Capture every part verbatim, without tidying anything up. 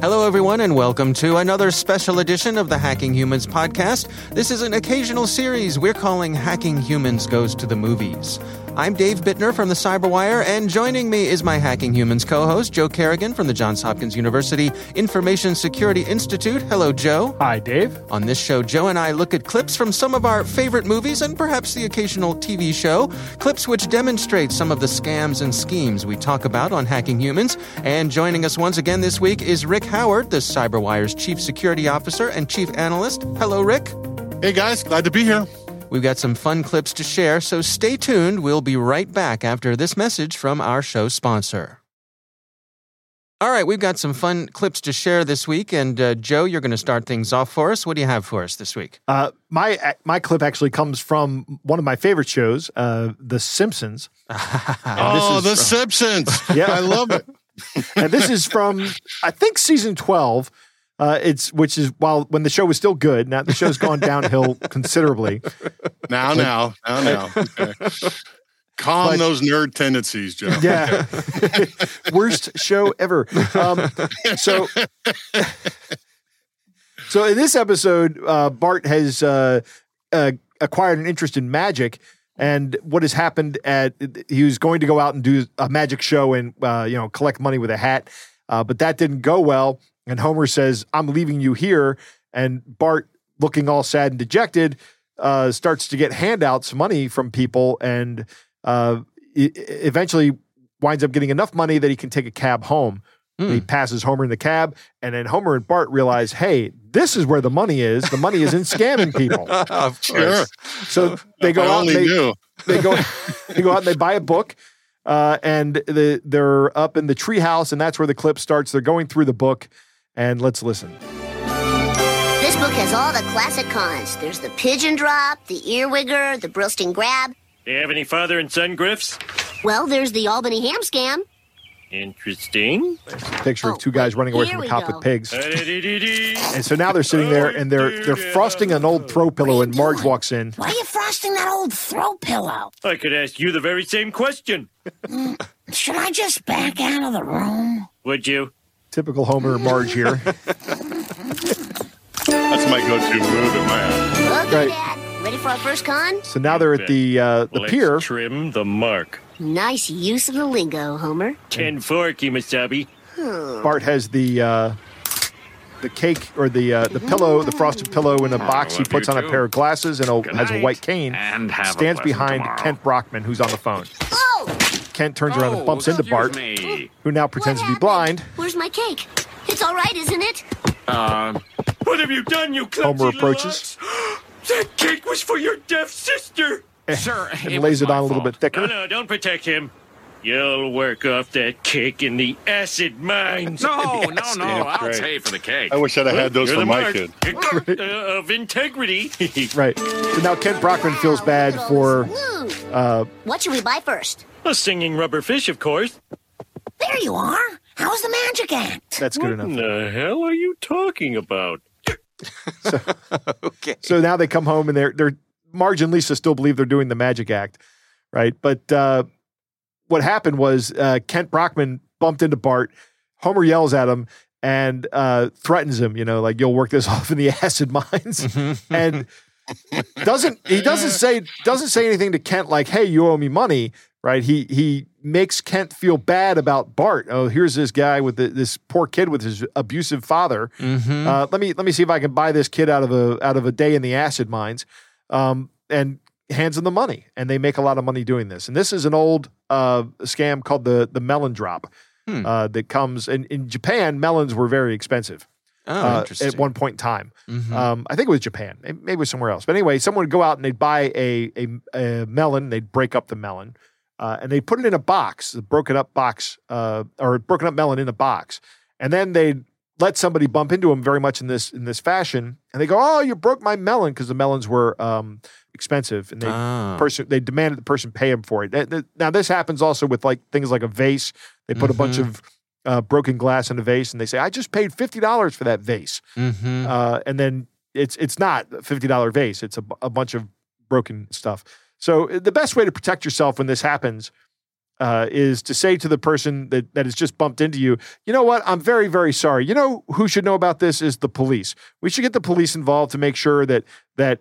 Hello, everyone, and welcome to another special edition of the Hacking Humans podcast. This is an occasional series we're calling Hacking Humans Goes to the Movies. I'm Dave Bittner from the CyberWire, and joining me is my Hacking Humans co-host, Joe Kerrigan from the Johns Hopkins University Information Security Institute. Hello, Joe. Hi, Dave. On this show, Joe and I look at clips from some of our favorite movies and perhaps the occasional T V show, clips which demonstrate some of the scams and schemes we talk about on Hacking Humans. And joining us once again this week is Rick Howard. Howard, the CyberWire's chief security officer and chief analyst. Hello, Rick. Hey, guys. Glad to be here. We've got some fun clips to share, so stay tuned. We'll be right back after this message from our show sponsor. All right, we've got some fun clips to share this week, and uh, Joe, you're going to start things off for us. What do you have for us this week? Uh, my my clip actually comes from one of my favorite shows, uh, The Simpsons. oh, The from- Simpsons. Yeah, I love it. And this is from, I think, season twelve. Uh, it's which is while when the show was still good. Now the show's gone downhill considerably. Now, like, now, now, now. Okay. Calm but, those nerd tendencies, Joe. Yeah, okay. Worst show ever. Um, so, so in this episode, uh, Bart has uh, uh, acquired an interest in magic. And what has happened at he was going to go out and do a magic show and uh, you know collect money with a hat, uh, but that didn't go well. And Homer says, "I'm leaving you here." And Bart, looking all sad and dejected, uh, starts to get handouts, money from people, and uh, eventually winds up getting enough money that he can take a cab home. Mm. He passes Homer in the cab, and then Homer and Bart realize, "Hey, this is where the money is. The money is in scamming people." Of course. So they go I out. Only they, knew. they go. They go out and they buy a book, uh, and the, they're up in the treehouse, and that's where the clip starts. They're going through the book, and let's listen. This book has all the classic cons. There's the pigeon drop, the earwigger, the Brilston grab. Do you have any father and son grifts? Well, there's the Albany ham scam. Interesting. Picture oh, of two guys running away from a cop with pigs. And so now they're sitting there and they're they're frosting an old throw pillow and Marge doing? walks in. Why are you frosting that old throw pillow? I could ask you the very same question. Mm, should I just back out of the room? Would you? Typical Homer and Marge here. That's my go-to move in my house. Welcome, Dad. Ready for our first con? So now they're at the, uh, the Let's pier. Trim the mark. Nice use of the lingo, Homer. Ten four, Kimasabi. Hmm. Bart has the uh, the cake or the uh, the pillow, the frosted pillow in a box. He puts on too. a pair of glasses and a, has a white cane. And have stands behind tomorrow. Kent Brockman, who's on the phone. Oh! Kent turns oh, around and bumps into Bart, me. who now pretends to be blind. Where's my cake? It's all right, isn't it? Uh, what have you done, you clumsy Homer approaches. That cake was for your deaf sister. And, Sir, and it lays it on a little fault. bit thicker. No, no, don't protect him. You'll work off that cake in the acid mines. No, no, no, I'll right. pay for the cake. I wish I'd have well, had those for my kid. Right. Uh, of integrity. Right. So now Kent Brockman feels bad for... Uh, what should we buy first? A singing rubber fish, of course. There you are. How's the magic act? That's good what enough. What the hell are you talking about? so, okay. So now they come home and they're they're... Marge and Lisa still believe they're doing the magic act, right? But uh, what happened was uh, Kent Brockman bumped into Bart. Homer yells at him and uh, threatens him, you know, like, you'll work this off in the acid mines. Mm-hmm. And doesn't he doesn't say doesn't say anything to Kent like, hey, you owe me money, right? He he makes Kent feel bad about Bart. Oh, here's this guy with the, this poor kid with his abusive father. Mm-hmm. Uh, let me let me see if I can buy this kid out of a out of a day in the acid mines. Um, and hands them the money, and they make a lot of money doing this. And this is an old uh, scam called the the melon drop hmm. uh, that comes in, in Japan. Melons were very expensive oh, uh, at one point in time. Mm-hmm. Um, I think it was Japan, maybe it was somewhere else. But anyway, someone would go out and they'd buy a a, a melon. They'd break up the melon uh, and they'd put it in a box, a broken up box uh, or broken up melon in a box, and then they'd let somebody bump into him very much in this in this fashion, and they go, "Oh, you broke my melon," because the melons were um, expensive, and they oh. person they demanded the person pay him for it. Now this happens also with like things like a vase. They put mm-hmm. a bunch of uh, broken glass in a vase, and they say, I just paid fifty dollars for that vase. Mm-hmm. Uh, and then it's it's not a fifty dollar vase. It's a, a bunch of broken stuff. So the best way to protect yourself when this happens uh, is to say to the person that, that has just bumped into you, you know what, I'm very, very sorry. You know who should know about this is the police. We should get the police involved to make sure that that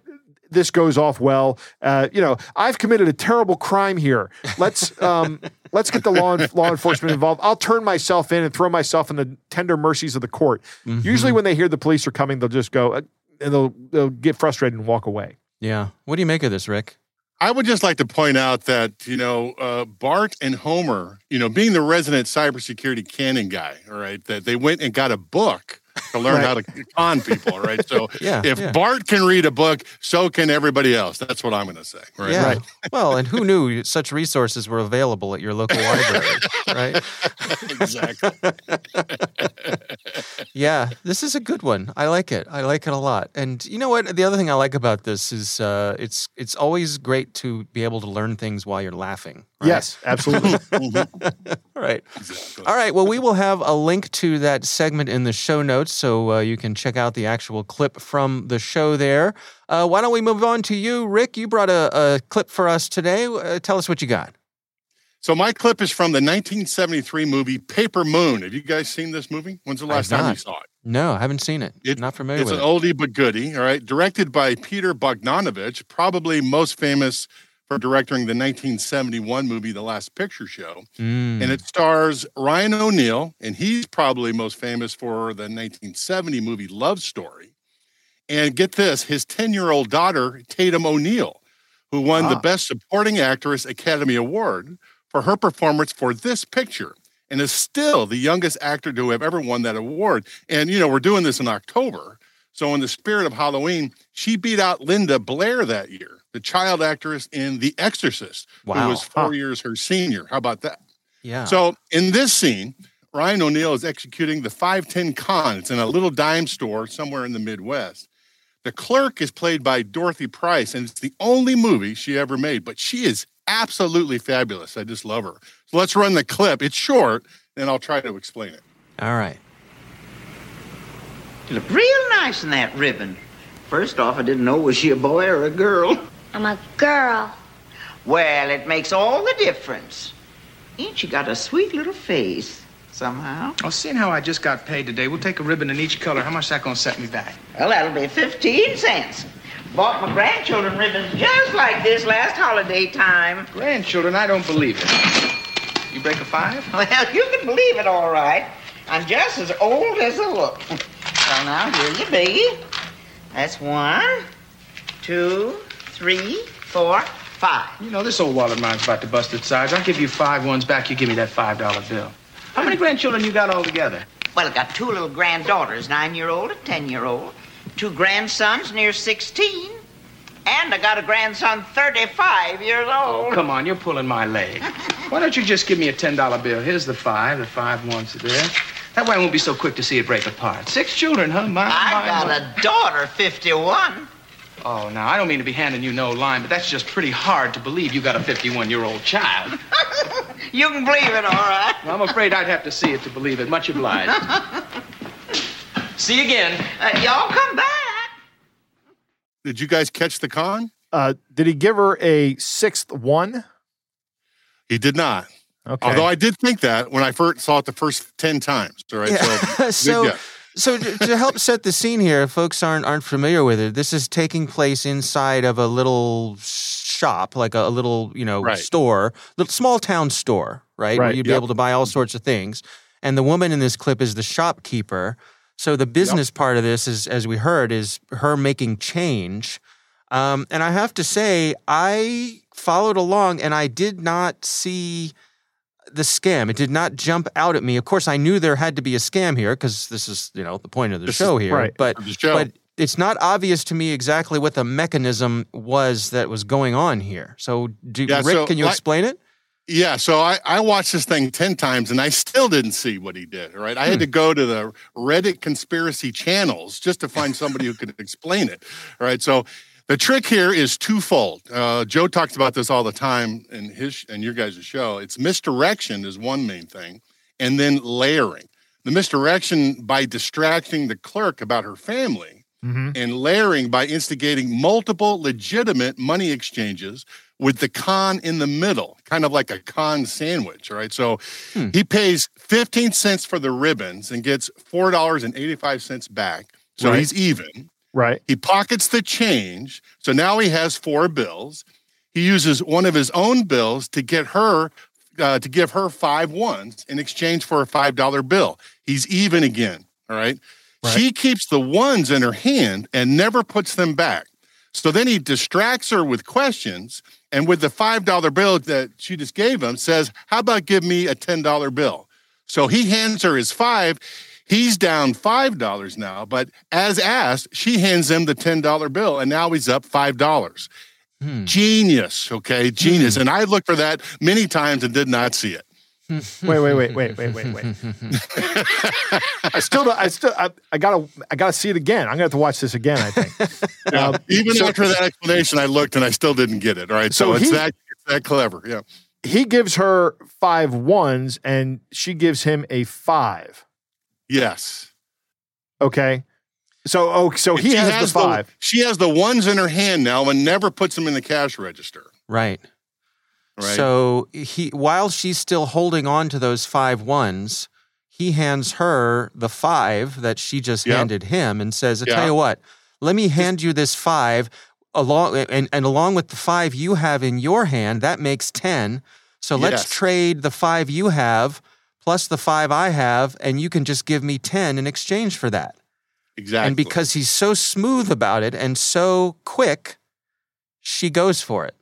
this goes off well. Uh, you know, I've committed a terrible crime here. Let's um, let's get the law en- law enforcement involved. I'll turn myself in and throw myself in the tender mercies of the court. Mm-hmm. Usually when they hear the police are coming, they'll just go uh, and they'll, they'll get frustrated and walk away. Yeah. What do you make of this, Rick? I would just like to point out that, you know, uh, Bart and Homer, you know, being the resident cybersecurity canon guy, all right, that they went and got a book to learn right. how to con people, all right? So yeah, if yeah. Bart can read a book, so can everybody else. That's what I'm going to say. Right? Yeah. Right. Well, and who knew such resources were available at your local library, right? Exactly. Yeah, this is a good one. I like it. I like it a lot. And you know what? The other thing I like about this is uh, it's it's always great to be able to learn things while you're laughing. Right? Yes, absolutely. All right. Exactly. All right. Well, we will have a link to that segment in the show notes, so uh, you can check out the actual clip from the show there. Uh, why don't we move on to you, Rick? You brought a, a clip for us today. Uh, tell us what you got. So my clip is from the nineteen seventy-three movie Paper Moon. Have you guys seen this movie? When's the last time you saw it? No, I haven't seen it. it not familiar with it. It's an oldie but goodie, all right? Directed by Peter Bogdanovich, probably most famous for directing the nineteen seventy-one movie The Last Picture Show. Mm. And it stars Ryan O'Neal, and he's probably most famous for the nineteen seventy movie Love Story. And get this, his ten-year-old daughter, Tatum O'Neal, who won ah. the Best Supporting Actress Academy Award for her performance for this picture, and is still the youngest actor to have ever won that award. And, you know, we're doing this in October. So in the spirit of Halloween, she beat out Linda Blair that year, the child actress in The Exorcist, wow. who was four huh. years her senior. How about that? Yeah. So in this scene, Ryan O'Neal is executing the five ten con. It's in a little dime store somewhere in the Midwest. The clerk is played by Dorothy Price, and it's the only movie she ever made, but she is absolutely fabulous. I just love her. So let's run the clip. It's short, and I'll try to explain it. All right. You look real nice in that ribbon. First off, I didn't know, was she a boy or a girl? I'm a girl. Well, it makes all the difference. Ain't she got a sweet little face somehow? Well, seeing how I just got paid today, we'll take a ribbon in each color. How much is that going to set me back? Well, that'll be fifteen cents. Bought my grandchildren ribbons just like this last holiday time. Grandchildren, I don't believe it. You break a five? Well, you can believe it, all right. I'm just as old as I look. Well, now, here you be. That's one, two, three, four, five. You know, this old wallet of mine's about to bust its sides. I'll give you five ones back. You give me that five dollar bill. How many grandchildren you got altogether? Well, I got two little granddaughters, nine-year-old and ten-year-old. Two grandsons near sixteen, and I got a grandson thirty-five years old. Oh, come on, you're pulling my leg. Why don't you just give me a ten dollar bill? Here's the five, the five ones are there. That way I won't be so quick to see it break apart. Six children, huh? My, I my, got my. a daughter, fifty-one. Oh, now, I don't mean to be handing you no line, but that's just pretty hard to believe you got a fifty-one-year-old child. You can believe it, all right. Well, I'm afraid I'd have to see it to believe it. Much obliged. See you again. Uh, y'all come back. Did you guys catch the con? Uh, did he give her a sixth one? He did not. Okay. Although I did think that when I first saw it the first ten times. All right. Yeah. So, so, yeah. so to help set the scene here, if folks aren't aren't familiar with it, this is taking place inside of a little shop, like a, a little you know right. store, little small town store, right? right. Where you'd yep. be able to buy all sorts of things. And the woman in this clip is the shopkeeper. So the business yep. part of this, is, as we heard, is her making change. Um, and I have to say, I followed along, and I did not see the scam. It did not jump out at me. Of course, I knew there had to be a scam here because this is, you know, the point of the this show is, here. Right. But, but it's not obvious to me exactly what the mechanism was that was going on here. So, do, yeah, Rick, so can you I- explain it? Yeah, so I, I watched this thing ten times, and I still didn't see what he did, all right? I hmm. had to go to the Reddit conspiracy channels just to find somebody who could explain it, all right? So the trick here is twofold. Uh, Joe talks about this all the time in his in your guys' show. It's misdirection is one main thing, and then layering. The misdirection by distracting the clerk about her family, mm-hmm. and layering by instigating multiple legitimate money exchanges with the con in the middle, kind of like a con sandwich, right? So hmm. he pays fifteen cents for the ribbons and gets four dollars and eighty-five cents back. So right. he's even. Right. He pockets the change. So now he has four bills. He uses one of his own bills to get her uh, to give her five ones in exchange for a five dollar bill. He's even again, all right? right? She keeps the ones in her hand and never puts them back. So then he distracts her with questions, and with the five dollar bill that she just gave him, says, how about give me a ten dollar bill? So he hands her his five. He's down five dollars now, but as asked, she hands him the ten dollar bill, and now he's up five dollars. Hmm. Genius, okay? Genius. Hmm. And I looked for that many times and did not see it. Wait, wait, wait, wait, wait, wait, wait. I still don't, I still, I, I gotta, I gotta see it again. I'm gonna have to watch this again, I think. Yeah, um, even so, after that explanation, I looked and I still didn't get it. All right. So, so it's he, that, it's that clever. Yeah. He gives her five ones and she gives him a five. Yes. Okay. So, oh, so he has, has the five. The, she has the ones in her hand now and never puts them in the cash register. Right. Right. So he, while she's still holding on to those five ones, he hands her the five that she just yep. handed him and says, I yep. tell you what, let me hand you this five along, and, and along with the five you have in your hand, that makes ten. So yes. let's trade the five you have plus the five I have, and you can just give me ten in exchange for that. Exactly. And because he's so smooth about it and so quick, she goes for it.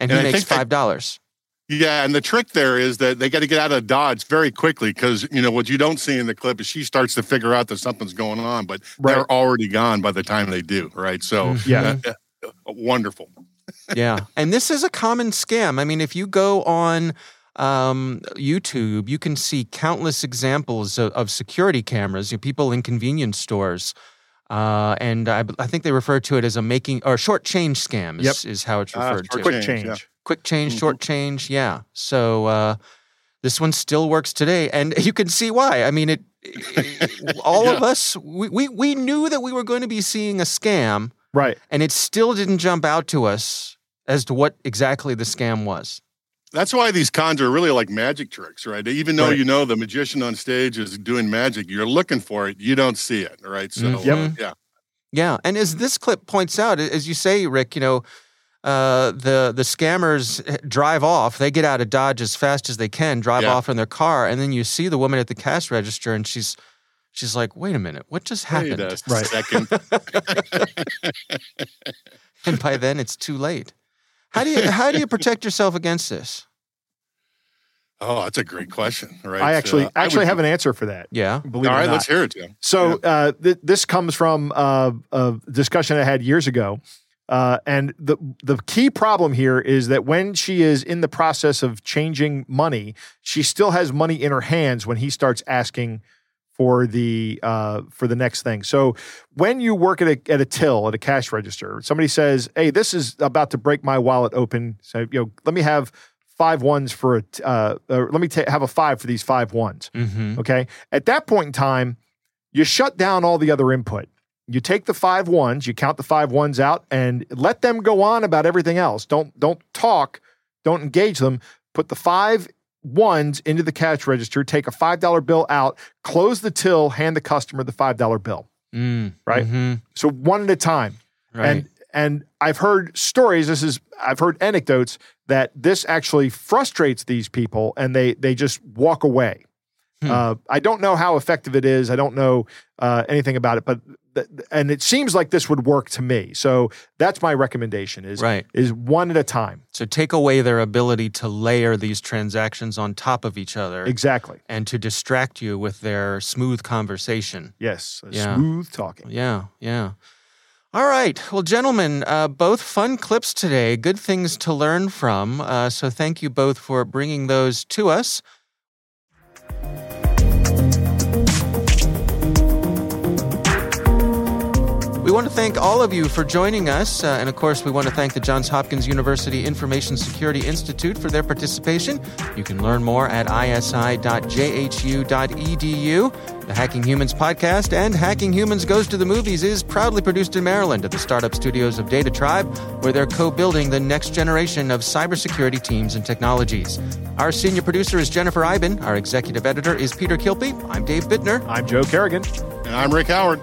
And, and he I makes five dollars. They, yeah, and the trick there is that they got to get out of Dodge very quickly because, you know, what you don't see in the clip is she starts to figure out that something's going on, but right. they're already gone by the time they do, right? So, mm-hmm. yeah, uh, wonderful. Yeah, and this is a common scam. I mean, if you go on um, YouTube, you can see countless examples of, of security cameras, you know, people in convenience stores. Uh, and I, I think they refer to it as a making or short change scam is, yep. is how it's referred uh, to. Quick change. Yeah. Quick change, mm-hmm. short change. Yeah. So uh, this one still works today. And you can see why. I mean, it. it all yeah. of us, we, we, we knew that we were going to be seeing a scam. Right. And it still didn't jump out to us as to what exactly the scam was. That's why these cons are really like magic tricks, right? Even though right. you know the magician on stage is doing magic, you're looking for it, you don't see it, right? So, mm-hmm. uh, yeah. Yeah, and as this clip points out, as you say, Rick, you know, uh, the, the scammers drive off. They get out of Dodge as fast as they can, drive yeah. off in their car, and then you see the woman at the cash register, and she's she's like, wait a minute, what just happened? Wait a right. second. And by then, it's too late. How do you how do you protect yourself against this? Oh, that's a great question. Right? I actually so, uh, actually I would, have an answer for that. Yeah. Believe All right, it or not. Let's hear it. Yeah. So yeah. Uh, th- this comes from uh, a discussion I had years ago, uh, and the the key problem here is that when she is in the process of changing money, she still has money in her hands when he starts asking for the uh, for the next thing. So when you work at a at a till at a cash register, somebody says, "Hey, this is about to break my wallet open. So you know, let me have five ones for a t- uh, uh, let me t- have a five for these five ones." Mm-hmm. Okay. At that point in time, you shut down all the other input. You take the five ones, you count the five ones out, and let them go on about everything else. Don't don't talk, don't engage them. Put the five ones into the cash register, take a five dollar bill out, close the till, hand the customer the five dollar bill. Mm, right? Mm-hmm. So one at a time. Right. And and I've heard stories, this is I've heard anecdotes that this actually frustrates these people and they they just walk away. Hmm. Uh, I don't know how effective it is. I don't know uh, anything about it, but th- and it seems like this would work to me. So that's my recommendation is, right. is one at a time. So take away their ability to layer these transactions on top of each other. Exactly. And to distract you with their smooth conversation. Yes, yeah. smooth talking. Yeah, yeah. All right. Well, gentlemen, uh, both fun clips today, good things to learn from. Uh, so thank you both for bringing those to us. We want to thank all of you for joining us. Uh, and of course, we want to thank the Johns Hopkins University Information Security Institute for their participation. You can learn more at i s i dot j h u dot e d u. The Hacking Humans podcast and Hacking Humans Goes to the Movies is proudly produced in Maryland at the startup studios of Data Tribe, where they're co-building the next generation of cybersecurity teams and technologies. Our senior producer is Jennifer Iben. Our executive editor is Peter Kilpie. I'm Dave Bittner. I'm Joe Kerrigan. And I'm Rick Howard.